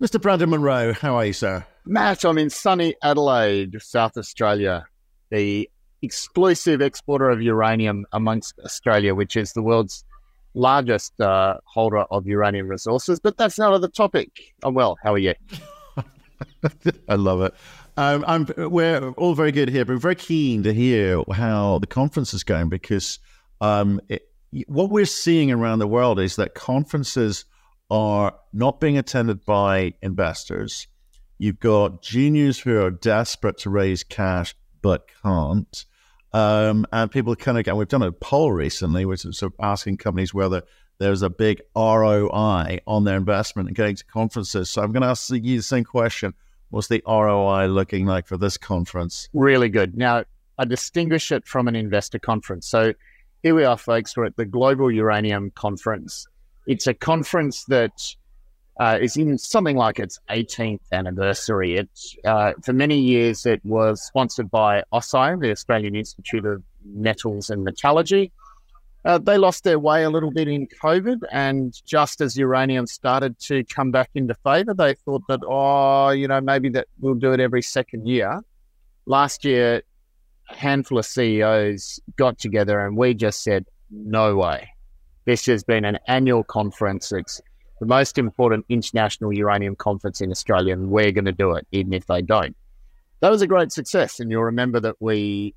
Mr. Brandon Monroe, how are you, sir? Matt, I'm in sunny Adelaide, South Australia, the exclusive exporter of uranium amongst Australia, which is the world's largest holder of uranium resources. But that's not the topic. I'm well. How are you? I love it. We're all very good here, but we're very keen to hear how the conference is going, because what we're seeing around the world is that conferences are not being attended by investors. You've got juniors who are desperate to raise cash but can't. And people kind of, and we've done a poll recently, which is sort of asking companies whether there's a big ROI on their investment and getting to conferences. So I'm going to ask you the same question. What's the ROI looking like for this conference? Really good. Now, I distinguish it from an investor conference. So here we are, folks. We're at the Global Uranium Conference. It's a conference that is in something like its 18th anniversary. For many years, it was sponsored by OSI, the Australian Institute of Metals and Metallurgy. They lost their way a little bit in COVID, and just as uranium started to come back into favour, they thought that, maybe that we'll do it every second year. Last year, a handful of CEOs got together and we just said, no way. This has been an annual conference. It's the most important international uranium conference in Australia, and we're going to do it, even if they don't. That was a great success, and you'll remember that we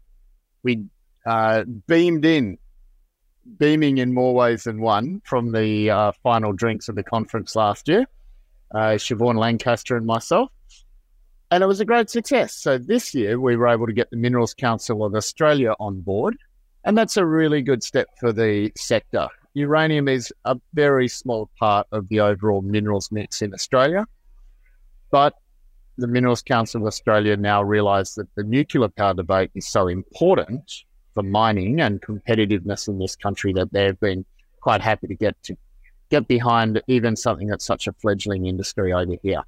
beaming in more ways than one from the final drinks of the conference last year, Siobhan Lancaster and myself, and it was a great success. So this year we were able to get the Minerals Council of Australia on board, and that's a really good step for the sector. Uranium is a very small part of the overall minerals mix in Australia, but the Minerals Council of Australia now realise that the nuclear power debate is so important for mining and competitiveness in this country that they've been quite happy to get behind even something that's such a fledgling industry over here.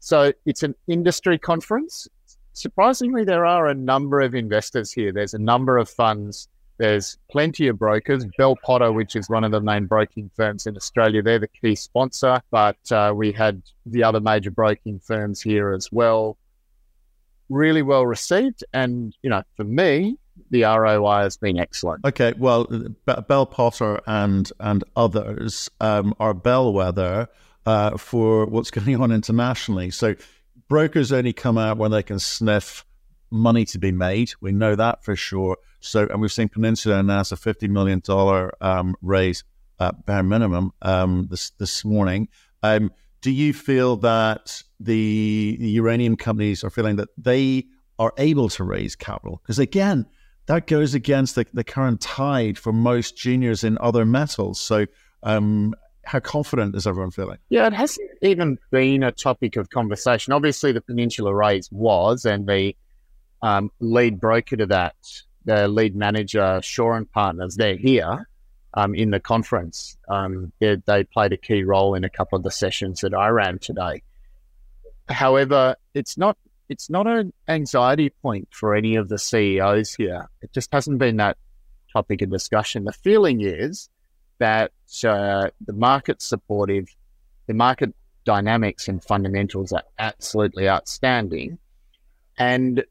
So it's an industry conference. Surprisingly, there are a number of investors here. There's a number of funds. There's plenty of brokers. Bell Potter, which is one of the main broking firms in Australia, they're the key sponsor, but we had the other major broking firms here as well. Really well received, and for me, the ROI has been excellent. Okay, well, Bell Potter and others are bellwether for what's going on internationally. So brokers only come out when they can sniff money to be made. We know that for sure. So, and we've seen Peninsula announce a $50 million raise at bare minimum this morning. Do you feel that the uranium companies are feeling that they are able to raise capital? Because again, that goes against the current tide for most juniors in other metals. So how confident is everyone feeling? Yeah, it hasn't even been a topic of conversation. Obviously, the Peninsula raise was, and the lead broker to that, the lead manager, Shaw and Partners, they're here in the conference. They played a key role in a couple of the sessions that I ran today. However, it's not an anxiety point for any of the CEOs here. It just hasn't been that topic of discussion. The feeling is that the market's supportive, the market dynamics and fundamentals are absolutely outstanding. And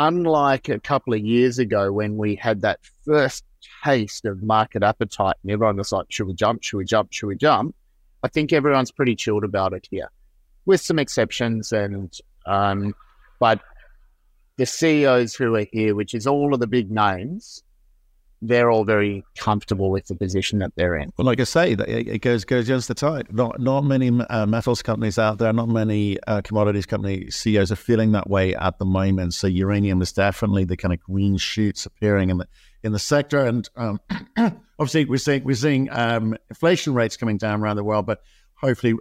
unlike a couple of years ago when we had that first taste of market appetite and everyone was like, should we jump, should we jump, should we jump? I think everyone's pretty chilled about it here, with some exceptions and... but the CEOs who are here, which is all of the big names, they're all very comfortable with the position that they're in. Well, like I say, it goes against the tide. Not many metals companies out there, not many commodities company CEOs are feeling that way at the moment. So uranium is definitely the kind of green shoots appearing in the sector. And obviously we're seeing inflation rates coming down around the world, but hopefully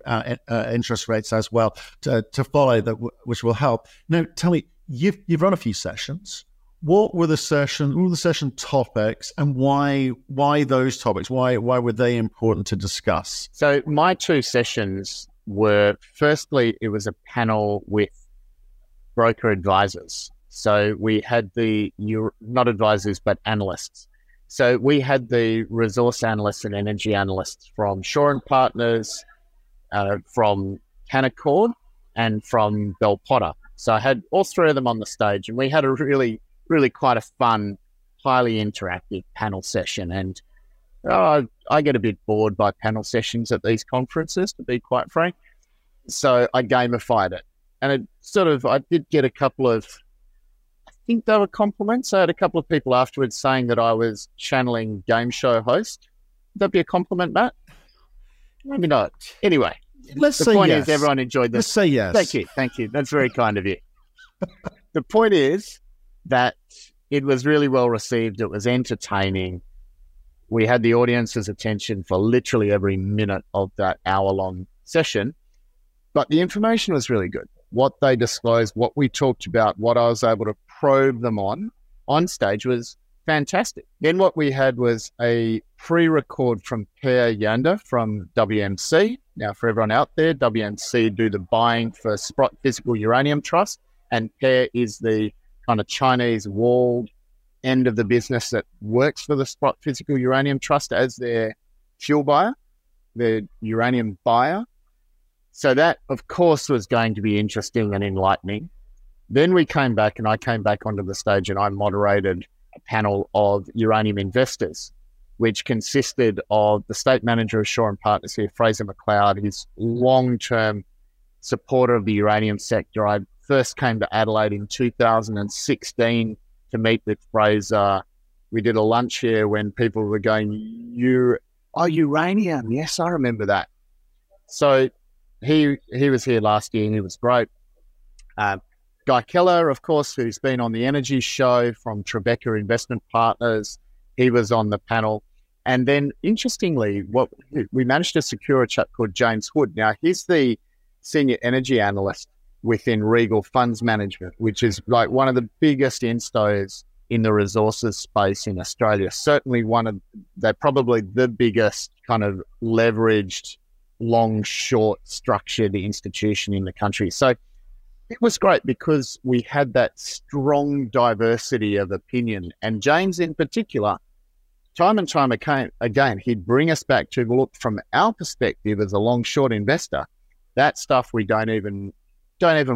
interest rates as well to follow, that which will help. Now, tell me, you've run a few sessions. What were the session? What were the session topics, and why those topics? Why were they important to discuss? So my two sessions were, firstly, it was a panel with broker advisors. So we had not advisors, but analysts. So we had the resource analysts and energy analysts from Shaw and Partners, from Canaccord and from Bell Potter. So I had all three of them on the stage, and we had a really quite a fun, highly interactive panel session. And I get a bit bored by panel sessions at these conferences, to be quite frank. So I gamified it, and it sort of, I did get a couple of, I think they were compliments. I had a couple of people afterwards saying that I was channeling game show host. Would that be a compliment, Matt? Maybe not. Anyway, let's say yes. The point is everyone enjoyed this. Let's say yes. Thank you. Thank you. That's very kind of you. The point is that it was really well received. It was entertaining. We had the audience's attention for literally every minute of that hour-long session. But the information was really good. What they disclosed, what we talked about, what I was able to probe them on stage was fantastic. Then what we had was a pre-record from Pierre Yonder from WMC. Now, for everyone out there, WMC do the buying for Sprott Physical Uranium Trust, and Pierre is the kind of Chinese walled end of the business that works for the Sprott Physical Uranium Trust as their fuel buyer, their uranium buyer. So that, of course, was going to be interesting and enlightening. Then we came back, and I came back onto the stage, and I moderated a panel of uranium investors, which consisted of the state manager of Shaw and Partners here, Fraser McLeod, his long-term supporter of the uranium sector. I first came to Adelaide in 2016 to meet with Fraser. We did a lunch here when people were going, uranium, yes, I remember that. So He was here last year, and he was great. Guy Keller, of course, who's been on the energy show from Tribeca Investment Partners, he was on the panel. And then, interestingly, what we managed to secure a chap called James Hood. Now, he's the senior energy analyst within Regal Funds Management, which is like one of the biggest instos in the resources space in Australia. Certainly they're probably the biggest kind of leveraged long, short, structured institution in the country. So it was great because we had that strong diversity of opinion. And James in particular, time and time again, he'd bring us back to, look, from our perspective as a long, short investor, that stuff we don't even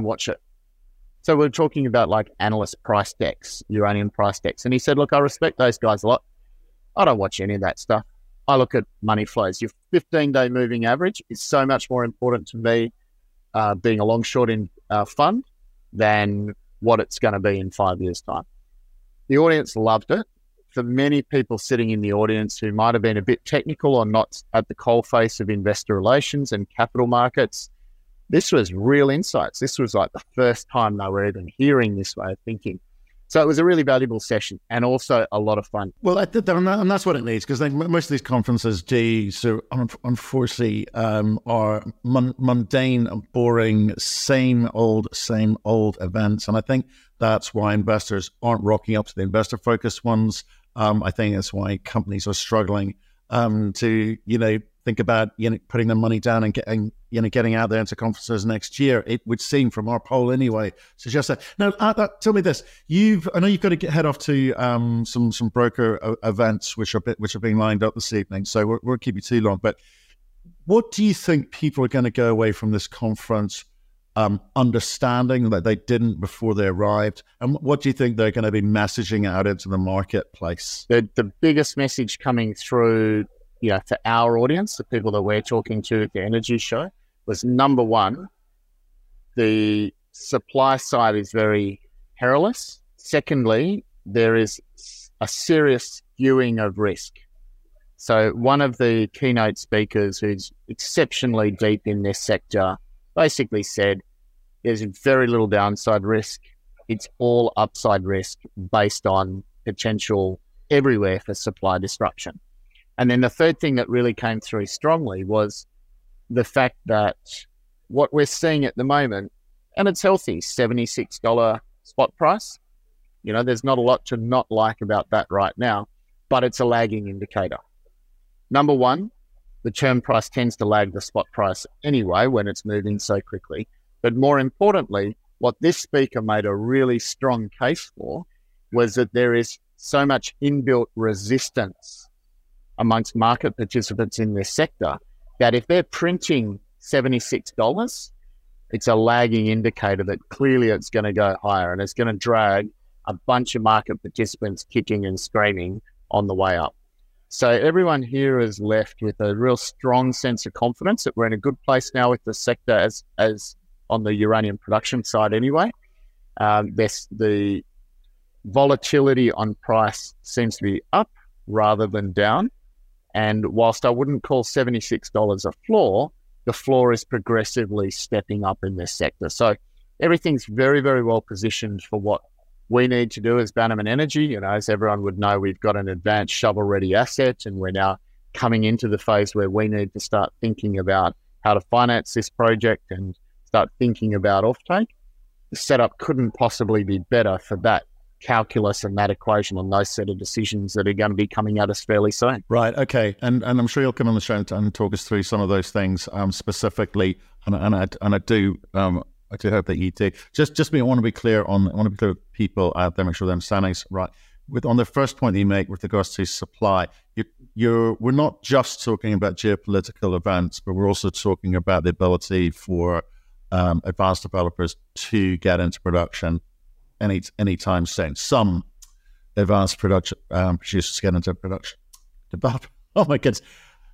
watch it. So we're talking about like analyst price decks, uranium price decks. And he said, look, I respect those guys a lot. I don't watch any of that stuff. I look at money flows. Your 15-day moving average is so much more important to me being a long-short in fund than what it's going to be in 5 years' time. The audience loved it. For many people sitting in the audience who might have been a bit technical or not at the coalface of investor relations and capital markets, this was real insights. This was like the first time they were even hearing this way of thinking. So it was a really valuable session and also a lot of fun. Well, and that's what it needs, because most of these conferences, unfortunately, are mundane, boring, same old events. And I think that's why investors aren't rocking up to the investor-focused ones. I think that's why companies are struggling to, think about putting their money down and getting out there into conferences next year. It would seem from our poll anyway. So just that. Now, tell me this: I know you've got to head off to some broker events which are being lined up this evening. So we won't keep you too long. But what do you think people are going to go away from this conference understanding that they didn't before they arrived? And what do you think they're going to be messaging out into the marketplace? The biggest message coming through, to our audience, the people that we're talking to at the energy show, was number one, the supply side is very perilous. Secondly, there is a serious skewing of risk. So one of the keynote speakers, who's exceptionally deep in this sector, basically said there's very little downside risk. It's all upside risk based on potential everywhere for supply disruption. And then the third thing that really came through strongly was the fact that what we're seeing at the moment, and it's healthy, $76 spot price. There's not a lot to not like about that right now, but it's a lagging indicator. Number one, the term price tends to lag the spot price anyway when it's moving so quickly. But more importantly, what this speaker made a really strong case for was that there is so much inbuilt resistance amongst market participants in this sector, that if they're printing $76, it's a lagging indicator that clearly it's going to go higher, and it's going to drag a bunch of market participants kicking and screaming on the way up. So everyone here is left with a real strong sense of confidence that we're in a good place now with the sector, as on the uranium production side anyway. The volatility on price seems to be up rather than down. And whilst I wouldn't call $76 a floor, the floor is progressively stepping up in this sector. So everything's very, very well positioned for what we need to do as Bannerman Energy. You know, as everyone would know, we've got an advanced shovel-ready asset, and we're now coming into the phase where we need to start thinking about how to finance this project and start thinking about offtake. The setup couldn't possibly be better for that calculus and that equation and those set of decisions that are going to be coming at us fairly soon. Right. Okay. And I'm sure you'll come on the show and talk us through some of those things specifically. I do hope that you do. Just me. I want to be clear with people out there. Make sure they're understanding this right. On the first point that you make with regards to supply, we're not just talking about geopolitical events, but we're also talking about the ability for advanced developers to get into production any time soon. Some advanced producers get into production. Oh my goodness!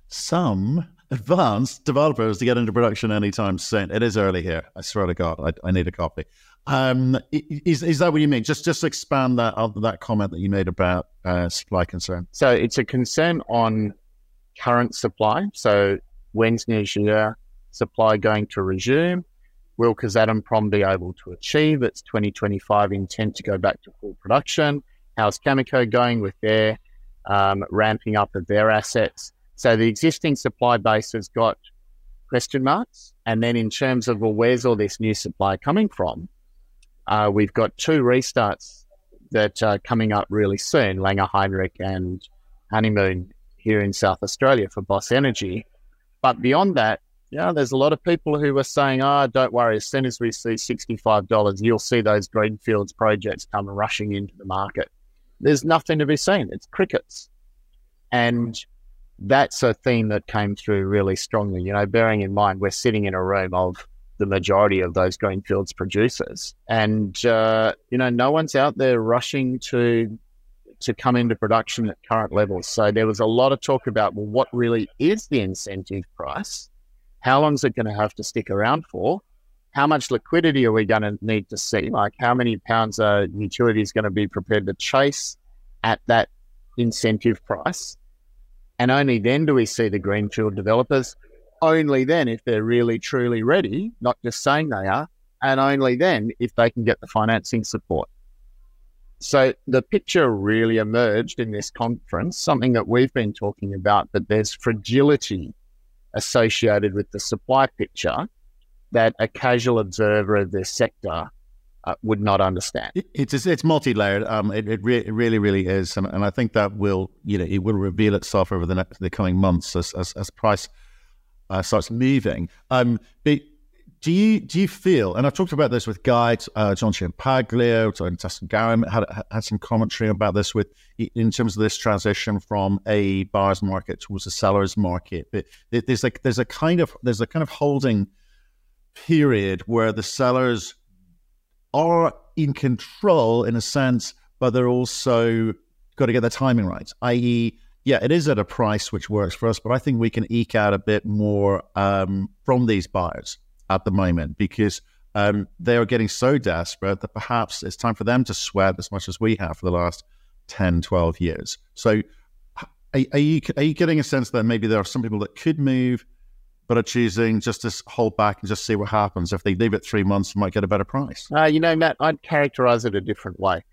Some advanced developers to get into production anytime soon. It is early here. I swear to God, I need a copy. Is that what you mean? Just expand that comment that you made about supply concern. So it's a concern on current supply. So when's next year supply going to resume? Will Kazatomprom be able to achieve its 2025 intent to go back to full production? How's Cameco going with their ramping up of their assets? So the existing supply base has got question marks. And then in terms of, well, where's all this new supply coming from? We've got two restarts that are coming up really soon, Langer Heinrich and Honeymoon here in South Australia for Boss Energy. But beyond that, yeah, there's a lot of people who are saying, don't worry, as soon as we see $65, you'll see those greenfields projects come rushing into the market. There's nothing to be seen. It's crickets. And that's a theme that came through really strongly, you know, bearing in mind we're sitting in a room of the majority of those greenfields producers. And, you know, no one's out there rushing to come into production at current levels. So there was a lot of talk about, well, what really is the incentive price? How long is it going to have to stick around for? How much liquidity are we going to need to see? Like, how many pounds are utilities going to be prepared to chase at that incentive price? And only then do we see the greenfield developers, only then if they're really, truly ready, not just saying they are, and only then if they can get the financing support. So the picture really emerged in this conference, something that we've been talking about, that there's fragility associated with the supply picture that a casual observer of this sector would not understand. It's multi-layered. It really is, and I think that will, you know, it will reveal itself over the coming months as price starts moving. But do you feel? And I've talked about this with Guy, John Champaglia, Justin Garum had some commentary about this with in terms of this transition from a buyer's market towards a seller's market. But there's a kind of holding period where the sellers are in control in a sense, but they're also got to get their timing right, i.e., yeah, it is at a price which works for us, but I think we can eke out a bit more from these buyers at the moment because they are getting so desperate that perhaps it's time for them to sweat as much as we have for the last 10, 12 years. So are you getting a sense that maybe there are some people that could move but are choosing just to hold back and just see what happens? If they leave it 3 months, they might get a better price. You know, Matt, I'd characterize it a different way.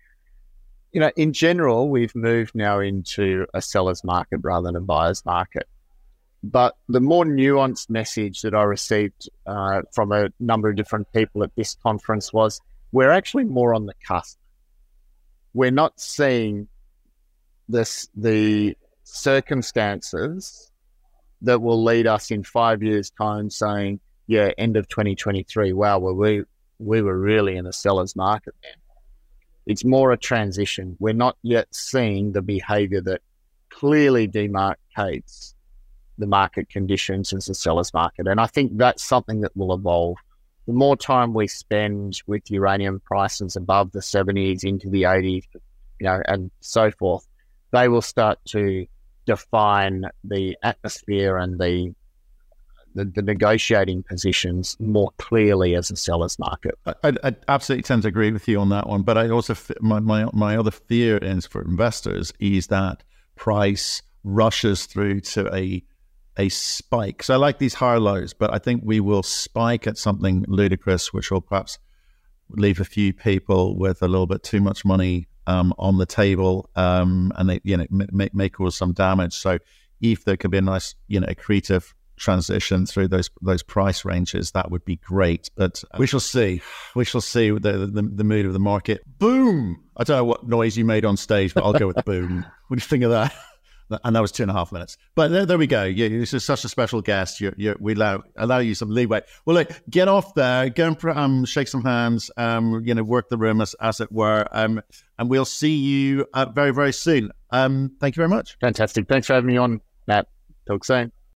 You know, in general, we've moved now into a seller's market rather than a buyer's market. But the more nuanced message that I received from a number of different people at this conference was, we're actually more on the cusp. We're not seeing the circumstances that will lead us in 5 years' time saying, yeah, end of 2023, wow, well, we were really in a seller's market then. It's more a transition. We're not yet seeing the behavior that clearly demarcates the market conditions as a seller's market. And I think that's something that will evolve the more time we spend with uranium prices above the 70s into the 80s, you know, and so forth, they will start to define the atmosphere and the negotiating positions more clearly as a seller's market. I absolutely tend to agree with you on that one, but I also my other fear is for investors is that price rushes through to a spike. So I like these higher lows, but I think we will spike at something ludicrous, which will perhaps leave a few people with a little bit too much money on the table, and they, you know, may cause some damage. So if there could be a nice, you know, accretive transition through those price ranges, that would be great. But we shall see. We shall see the mood of the market. Boom! I don't know what noise you made on stage, but I'll go with boom. What do you think of that? And that was 2.5 minutes. But there we go. You, this is such a special guest. We allow you some leeway. Well, look, get off there, go and shake some hands, you know, work the room as it were, and we'll see you very, very soon. Thank you very much. Fantastic. Thanks for having me on, Matt. Talk soon.